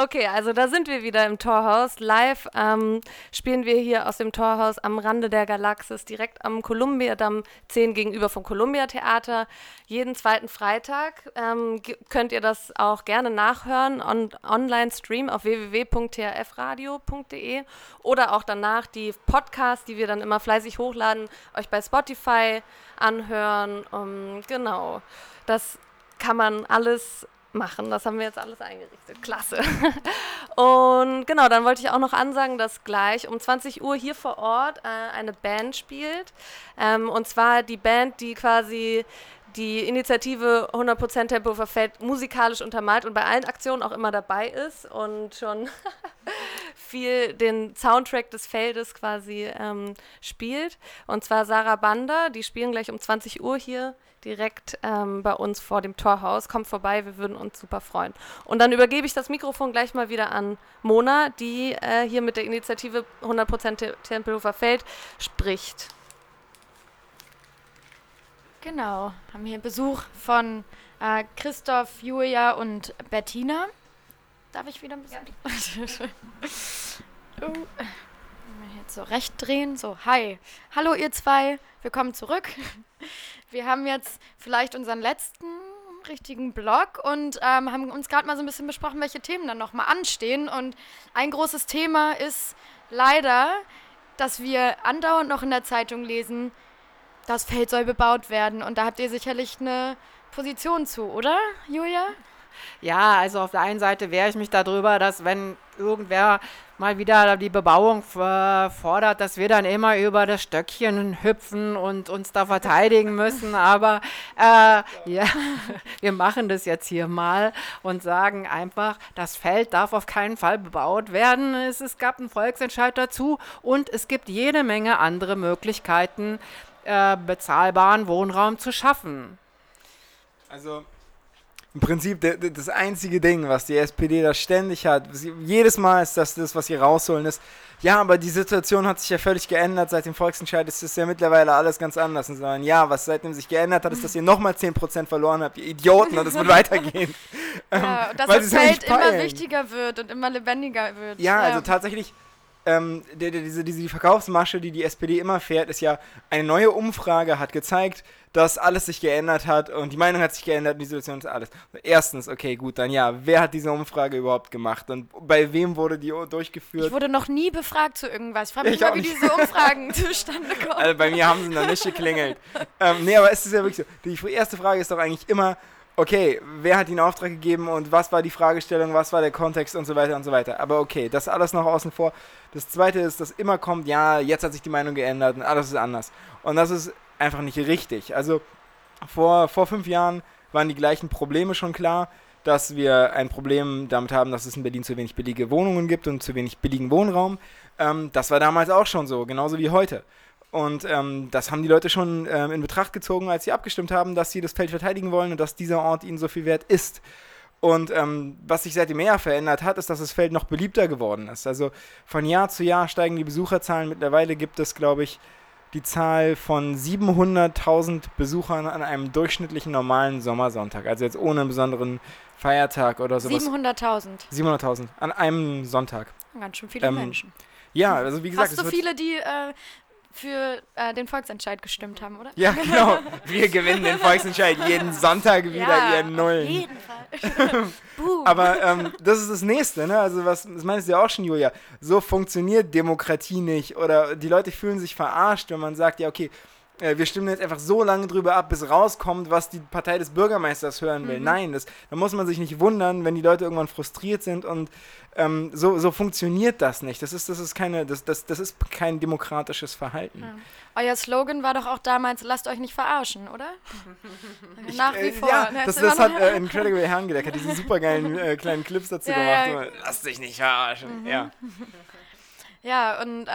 Okay, also da sind wir wieder im Torhaus. Live spielen wir hier aus dem Torhaus am Rande der Galaxis, direkt am Columbia-Damm 10 gegenüber vom Columbia-Theater. Jeden zweiten Freitag könnt ihr das auch gerne nachhören und online streamen auf www.thfradio.de oder auch danach die Podcasts, die wir dann immer fleißig hochladen, euch bei Spotify anhören. Genau, das kann man alles machen. Das haben wir jetzt alles eingerichtet. Klasse. Und genau, dann wollte ich auch noch ansagen, dass gleich um 20 Uhr hier vor Ort eine Band spielt. Und zwar die Band, die quasi die Initiative 100% Tempelhofer Feld musikalisch untermalt und bei allen Aktionen auch immer dabei ist und schon viel den Soundtrack des Feldes quasi spielt. Und zwar Sarabanda, die spielen gleich um 20 Uhr hier direkt bei uns vor dem Torhaus. Kommt vorbei, wir würden uns super freuen. Und dann übergebe ich das Mikrofon gleich mal wieder an Mona, die hier mit der Initiative 100% Tempelhofer Feld spricht. Genau, haben hier Besuch von Christoph, Julia und Bettina. Darf ich wieder ein bisschen? Ja. Jetzt so recht drehen, so, hi. Hallo ihr zwei, willkommen zurück. Wir haben jetzt vielleicht unseren letzten richtigen Blog und haben uns gerade mal so ein bisschen besprochen, welche Themen dann nochmal anstehen. Und ein großes Thema ist leider, dass wir andauernd noch in der Zeitung lesen, das Feld soll bebaut werden. Und da habt ihr sicherlich eine Position zu, oder, Julia? Ja, also auf der einen Seite wehre ich mich darüber, dass wenn irgendwer mal wieder die Bebauung fordert, dass wir dann immer über das Stöckchen hüpfen und uns da verteidigen müssen. Aber wir machen das jetzt hier mal und sagen einfach, das Feld darf auf keinen Fall bebaut werden. Es gab einen Volksentscheid dazu und es gibt jede Menge andere Möglichkeiten, bezahlbaren Wohnraum zu schaffen. Also im Prinzip das einzige Ding, was die SPD da ständig hat, jedes Mal ist das, was sie rausholen, ist, ja, aber die Situation hat sich ja völlig geändert, seit dem Volksentscheid ist es ja mittlerweile alles ganz anders. Und sagen, ja, was seitdem sich geändert hat, ist, dass ihr nochmal 10% verloren habt, ihr Idioten, und es wird weitergehen. Ja, und dass das Feld immer wichtiger wird und immer lebendiger wird. Ja. Also tatsächlich, die Verkaufsmasche, die die SPD immer fährt, ist ja, eine neue Umfrage hat gezeigt, dass alles sich geändert hat und die Meinung hat sich geändert und die Situation ist alles. Erstens, okay, gut, dann ja, wer hat diese Umfrage überhaupt gemacht und bei wem wurde die durchgeführt? Ich wurde noch nie befragt zu irgendwas. Ich frage mich mal, wie diese Umfragen zustande kommen. Also bei mir haben sie noch nicht geklingelt. Aber es ist ja wirklich so. Die erste Frage ist doch eigentlich immer, okay, wer hat den Auftrag gegeben und was war die Fragestellung, was war der Kontext und so weiter und so weiter. Aber okay, das alles noch außen vor. Das Zweite ist, dass immer kommt, ja, jetzt hat sich die Meinung geändert und alles ist anders. Und das ist einfach nicht richtig. Also vor 5 Jahren waren die gleichen Probleme schon klar, dass wir ein Problem damit haben, dass es in Berlin zu wenig billige Wohnungen gibt und zu wenig billigen Wohnraum. Das war damals auch schon so, genauso wie heute. Und das haben die Leute schon in Betracht gezogen, als sie abgestimmt haben, dass sie das Feld verteidigen wollen und dass dieser Ort ihnen so viel wert ist. Und was sich seitdem eher verändert hat, ist, dass das Feld noch beliebter geworden ist. Also von Jahr zu Jahr steigen die Besucherzahlen. Mittlerweile gibt es, glaube ich, die Zahl von 700.000 Besuchern an einem durchschnittlichen normalen Sommersonntag. Also jetzt ohne einen besonderen Feiertag oder sowas. 700.000? 700.000 an einem Sonntag. Ganz schön viele Menschen. Ja, also wie gesagt... Hast du viele, die... für den Volksentscheid gestimmt haben, oder? Ja, genau. Wir gewinnen den Volksentscheid jeden Sonntag wieder, ja, ihr Nullen. Auf jeden Fall. Aber das ist das Nächste, ne? Also das meinst du ja auch schon, Julia. So funktioniert Demokratie nicht. Oder die Leute fühlen sich verarscht, wenn man sagt, ja, okay, wir stimmen jetzt einfach so lange drüber ab, bis rauskommt, was die Partei des Bürgermeisters hören will. Mhm. Nein, da muss man sich nicht wundern, wenn die Leute irgendwann frustriert sind und so funktioniert das nicht. Das ist kein demokratisches Verhalten. Ja. Euer Slogan war doch auch damals, lasst euch nicht verarschen, oder? Nach wie vor. Ja, das hat Incredible Herren gedeckt, hat diese supergeilen kleinen Clips dazu gemacht. Ja. Lasst dich nicht verarschen. Mhm. Ja, und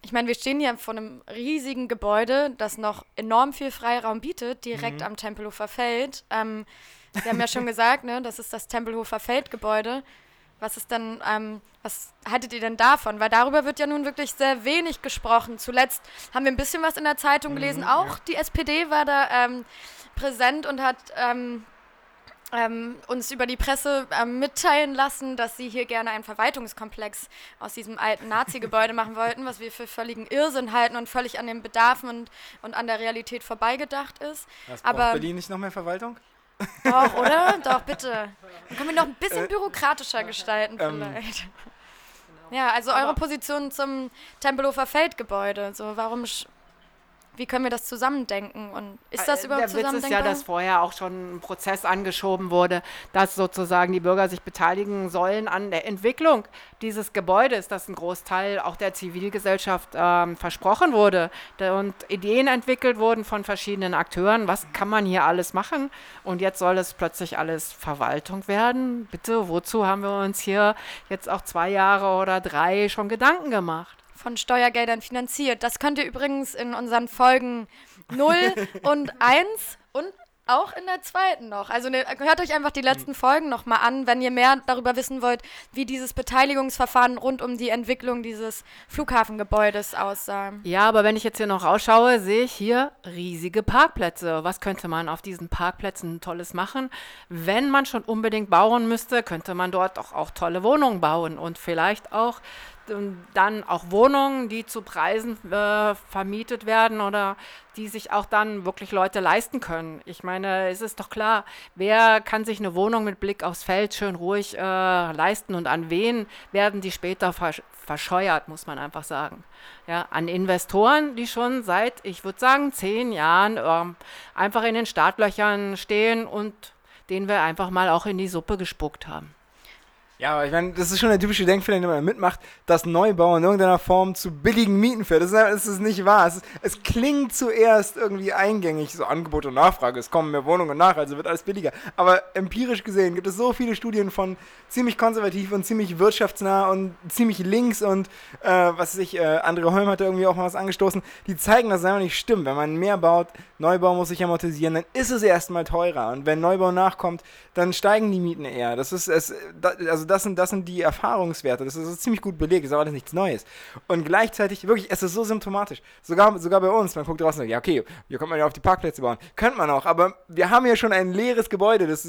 ich meine, wir stehen hier vor einem riesigen Gebäude, das noch enorm viel Freiraum bietet, direkt am Tempelhofer Feld. Wir haben ja schon gesagt, ne, das ist das Tempelhofer Feldgebäude. Was haltet ihr denn davon? Weil darüber wird ja nun wirklich sehr wenig gesprochen. Zuletzt haben wir ein bisschen was in der Zeitung gelesen. Auch die SPD war da präsent und hat uns über die Presse mitteilen lassen, dass sie hier gerne einen Verwaltungskomplex aus diesem alten Nazi-Gebäude machen wollten, was wir für völligen Irrsinn halten und völlig an den Bedarfen und an der Realität vorbeigedacht ist. Aber braucht Berlin nicht noch mehr Verwaltung? Doch, oder? Doch, bitte. Dann können wir noch ein bisschen bürokratischer gestalten vielleicht. Ja, also eure Position zum Tempelhofer Feldgebäude. So, wie können wir das zusammendenken? Und ist das überhaupt zusammendenkbar? Der Witz ist ja, dass vorher auch schon ein Prozess angeschoben wurde, dass sozusagen die Bürger sich beteiligen sollen an der Entwicklung dieses Gebäudes, das ein Großteil auch der Zivilgesellschaft versprochen wurde und Ideen entwickelt wurden von verschiedenen Akteuren. Was kann man hier alles machen? Und jetzt soll es plötzlich alles Verwaltung werden? Bitte, wozu haben wir uns hier jetzt auch 2 Jahre oder 3 schon Gedanken gemacht? Von Steuergeldern finanziert. Das könnt ihr übrigens in unseren Folgen 0 und 1 und auch in der zweiten noch. Also hört euch einfach die letzten Folgen nochmal an, wenn ihr mehr darüber wissen wollt, wie dieses Beteiligungsverfahren rund um die Entwicklung dieses Flughafengebäudes aussah. Ja, aber wenn ich jetzt hier noch rausschaue, sehe ich hier riesige Parkplätze. Was könnte man auf diesen Parkplätzen Tolles machen? Wenn man schon unbedingt bauen müsste, könnte man dort auch tolle Wohnungen bauen und vielleicht auch dann auch Wohnungen, die zu Preisen vermietet werden oder die sich auch dann wirklich Leute leisten können. Ich meine, es ist doch klar, wer kann sich eine Wohnung mit Blick aufs Feld schön ruhig leisten und an wen werden die später verscheuert, muss man einfach sagen. Ja, an Investoren, die schon seit, ich würde sagen, 10 Jahren einfach in den Startlöchern stehen und denen wir einfach mal auch in die Suppe gespuckt haben. Ja, aber ich meine, das ist schon der typische Denkfehler, den man mitmacht, dass Neubau in irgendeiner Form zu billigen Mieten führt. Das ist nicht wahr. Es klingt zuerst irgendwie eingängig, so Angebot und Nachfrage. Es kommen mehr Wohnungen nach, also wird alles billiger. Aber empirisch gesehen gibt es so viele Studien von ziemlich konservativ und ziemlich wirtschaftsnah und ziemlich links und André Holm hat da irgendwie auch mal was angestoßen, die zeigen, dass es einfach nicht stimmt. Wenn man mehr baut, Neubau muss sich amortisieren, dann ist es erstmal teurer. Und wenn Neubau nachkommt, dann steigen die Mieten eher. Das sind die Erfahrungswerte. Das ist ziemlich gut belegt. Das ist aber alles nichts Neues. Und gleichzeitig, wirklich, es ist so symptomatisch. Sogar bei uns. Man guckt draußen und sagt, ja, okay, hier könnte man ja auf die Parkplätze bauen. Könnte man auch, aber wir haben ja schon ein leeres Gebäude. Das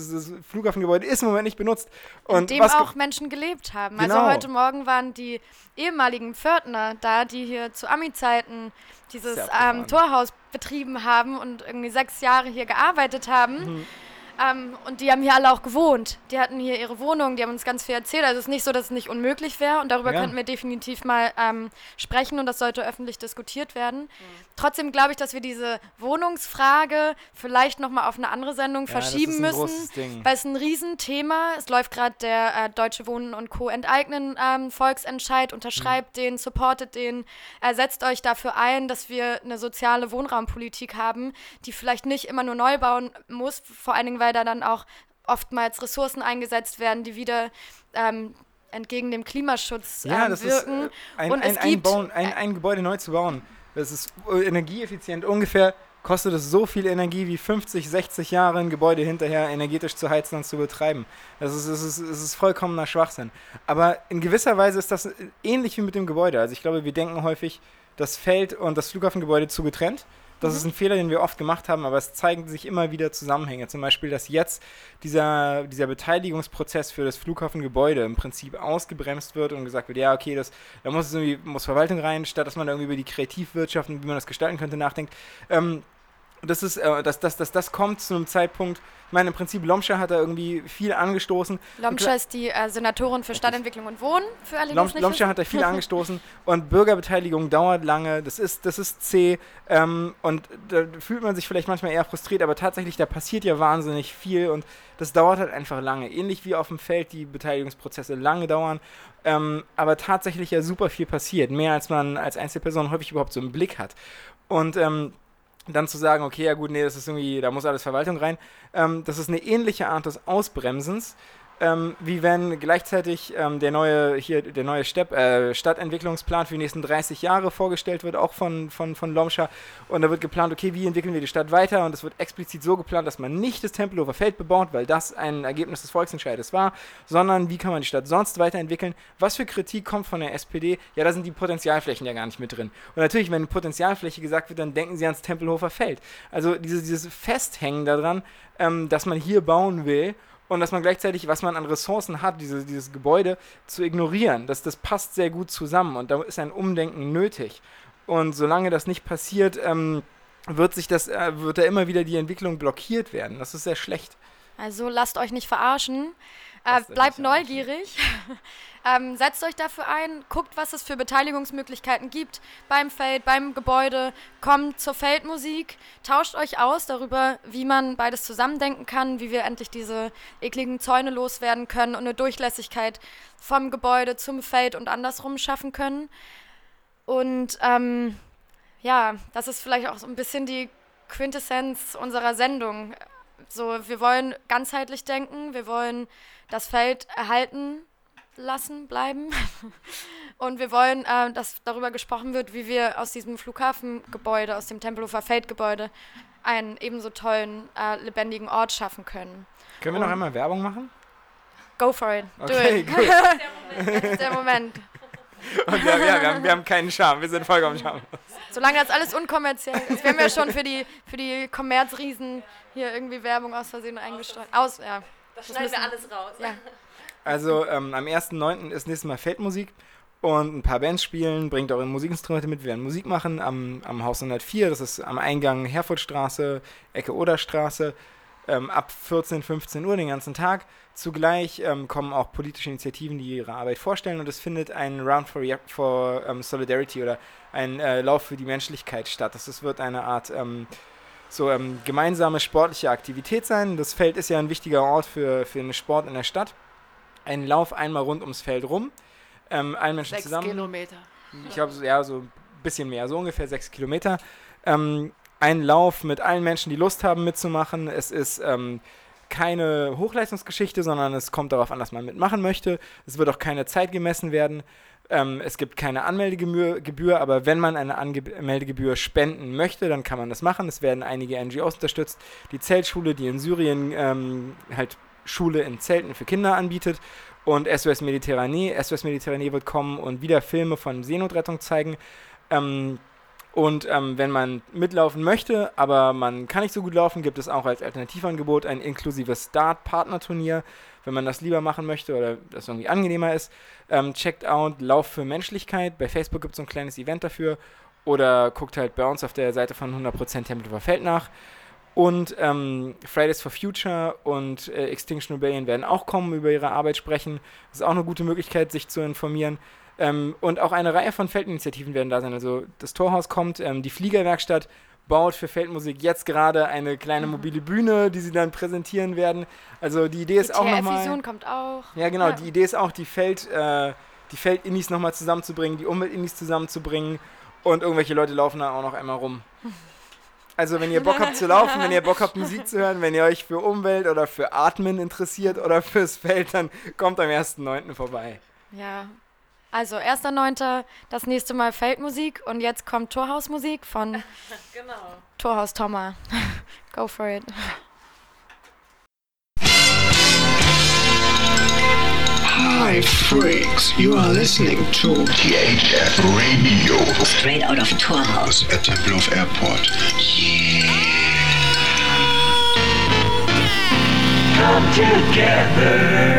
Flughafengebäude ist im Moment nicht benutzt. Und in dem auch Menschen gelebt haben. Genau. Also heute Morgen waren die ehemaligen Pförtner da, die hier zu Ami-Zeiten dieses Torhaus betrieben haben und irgendwie 6 Jahre hier gearbeitet haben. Mhm. Und die haben hier alle auch gewohnt. Die hatten hier ihre Wohnung, die haben uns ganz viel erzählt. Also es ist nicht so, dass es nicht unmöglich wäre. Und darüber könnten wir definitiv mal sprechen und das sollte öffentlich diskutiert werden. Mhm. Trotzdem glaube ich, dass wir diese Wohnungsfrage vielleicht nochmal auf eine andere Sendung verschieben müssen. Weil es ein Riesenthema. Es läuft gerade der Deutsche Wohnen und Co. Enteignen Volksentscheid. Unterschreibt den, supportet den, setzt euch dafür ein, dass wir eine soziale Wohnraumpolitik haben, die vielleicht nicht immer nur neu bauen muss, vor allen Dingen, weil da dann auch oftmals Ressourcen eingesetzt werden, die wieder entgegen dem Klimaschutz wirken. Ein Gebäude neu zu bauen. Das ist energieeffizient. Ungefähr kostet es so viel Energie wie 50, 60 Jahre ein Gebäude hinterher energetisch zu heizen und zu betreiben. Das ist vollkommener Schwachsinn. Aber in gewisser Weise ist das ähnlich wie mit dem Gebäude. Also ich glaube, wir denken häufig das Feld und das Flughafengebäude zu getrennt. Das ist ein Fehler, den wir oft gemacht haben, aber es zeigen sich immer wieder Zusammenhänge. Zum Beispiel, dass jetzt dieser Beteiligungsprozess für das Flughafengebäude im Prinzip ausgebremst wird und gesagt wird, ja, okay, da muss Verwaltung rein, statt dass man da irgendwie über die Kreativwirtschaft und wie man das gestalten könnte, nachdenkt. Das kommt zu einem Zeitpunkt, ich meine, im Prinzip Lompscher hat da irgendwie viel angestoßen. Lompscher ist die Senatorin für Stadtentwicklung und Wohnen, für alle, die es nicht Lompscher hat da viel angestoßen und Bürgerbeteiligung dauert lange, das ist zäh und da fühlt man sich vielleicht manchmal eher frustriert, aber tatsächlich, da passiert ja wahnsinnig viel und das dauert halt einfach lange. Ähnlich wie auf dem Feld die Beteiligungsprozesse lange dauern, aber tatsächlich ja super viel passiert, mehr als man als Einzelperson häufig überhaupt so im Blick hat. Und dann zu sagen, okay, ja gut, nee, das ist irgendwie, da muss alles Verwaltung rein, das ist eine ähnliche Art des Ausbremsens, wie wenn gleichzeitig der neue Stadtentwicklungsplan für die nächsten 30 Jahre vorgestellt wird, auch von Lompscher, und da wird geplant, okay, wie entwickeln wir die Stadt weiter, und es wird explizit so geplant, dass man nicht das Tempelhofer Feld bebaut, weil das ein Ergebnis des Volksentscheides war, sondern wie kann man die Stadt sonst weiterentwickeln, was für Kritik kommt von der SPD, ja, da sind die Potenzialflächen ja gar nicht mit drin, und natürlich, wenn Potenzialfläche gesagt wird, dann denken sie ans Tempelhofer Feld, also dieses Festhängen daran, dass man hier bauen will. Und dass man gleichzeitig, was man an Ressourcen hat, dieses Gebäude zu ignorieren, das passt sehr gut zusammen und da ist ein Umdenken nötig. Und solange das nicht passiert, wird da immer wieder die Entwicklung blockiert werden. Das ist sehr schlecht. Also lasst euch nicht verarschen, bleibt neugierig, setzt euch dafür ein, guckt, was es für Beteiligungsmöglichkeiten gibt beim Feld, beim Gebäude, kommt zur Feldmusik, tauscht euch aus darüber, wie man beides zusammendenken kann, wie wir endlich diese ekligen Zäune loswerden können und eine Durchlässigkeit vom Gebäude zum Feld und andersrum schaffen können. Und ja, das ist vielleicht auch so ein bisschen die Quintessenz unserer Sendung. So, wir wollen ganzheitlich denken, wir wollen das Feld erhalten lassen, bleiben und wir wollen, dass darüber gesprochen wird, wie wir aus diesem Flughafengebäude, aus dem Tempelhofer Feldgebäude einen ebenso tollen, lebendigen Ort schaffen können. Können wir noch einmal Werbung machen? Go for it, okay, do it. Das ist der Moment. Und wir haben keinen Charme, wir sind vollkommen schamlos. Solange das alles unkommerziell ist. Wir haben ja schon für die Kommerzriesen hier irgendwie Werbung aus Versehen eingestellt. Ja. Das schneiden wir alles raus. Ja. Also am 1.9. ist nächstes Mal Feldmusik und ein paar Bands spielen. Bringt eure Musikinstrumente mit, wir werden Musik machen am Haus 104. Das ist am Eingang Herrfurthstraße, Ecke Oderstraße. Ab 14, 15 Uhr den ganzen Tag. Zugleich kommen auch politische Initiativen, die ihre Arbeit vorstellen, und es findet ein Round for Solidarity oder ein Lauf für die Menschlichkeit statt. Das wird eine Art gemeinsame sportliche Aktivität sein. Das Feld ist ja ein wichtiger Ort für den Sport in der Stadt. Ein Lauf einmal rund ums Feld rum. Allen Menschen 6 zusammen. 6 Kilometer. Ich glaube, ja, so ein bisschen mehr, so ungefähr 6 Kilometer. Ein Lauf mit allen Menschen, die Lust haben mitzumachen. Es ist keine Hochleistungsgeschichte, sondern es kommt darauf an, dass man mitmachen möchte. Es wird auch keine Zeit gemessen werden. Es gibt keine Anmeldegebühr, aber wenn man eine Anmeldegebühr spenden möchte, dann kann man das machen. Es werden einige NGOs unterstützt. Die Zeltschule, die in Syrien halt Schule in Zelten für Kinder anbietet, und SOS Mediterranee. SOS Mediterranee wird kommen und wieder Filme von Seenotrettung zeigen. Wenn man mitlaufen möchte, aber man kann nicht so gut laufen, gibt es auch als Alternativangebot ein inklusives Dart-Partnerturnier. Wenn man das lieber machen möchte oder das irgendwie angenehmer ist, checkt out Lauf für Menschlichkeit. Bei Facebook gibt es so ein kleines Event dafür. Oder guckt halt bei uns auf der Seite von 100% Tempelhofer Feld nach. Und Fridays for Future und Extinction Rebellion werden auch kommen, über ihre Arbeit sprechen. Das ist auch eine gute Möglichkeit, sich zu informieren. Und auch eine Reihe von Feldinitiativen werden da sein. Also das Torhaus kommt, die Fliegerwerkstatt baut für Feldmusik jetzt gerade eine kleine mobile Bühne, die sie dann präsentieren werden. Also die Idee ist auch nochmal... Die THF-Vision kommt auch. Ja, genau. Ja. Die Idee ist auch, die Feld-Innis nochmal zusammenzubringen, die Umwelt-Innis zusammenzubringen, und irgendwelche Leute laufen da auch noch einmal rum. Also wenn ihr Bock habt zu laufen, wenn ihr Bock habt Musik zu hören, wenn ihr euch für Umwelt oder für Atmen interessiert oder fürs Feld, dann kommt am 1.9. vorbei. Ja, Also 1.9. das nächste Mal Feldmusik und jetzt kommt Torhausmusik von genau. Torhaus Thomas. Go for it. Hi freaks, you are listening to THF Radio. Straight out of Torhaus at Temple of Airport. Yeah. Come together.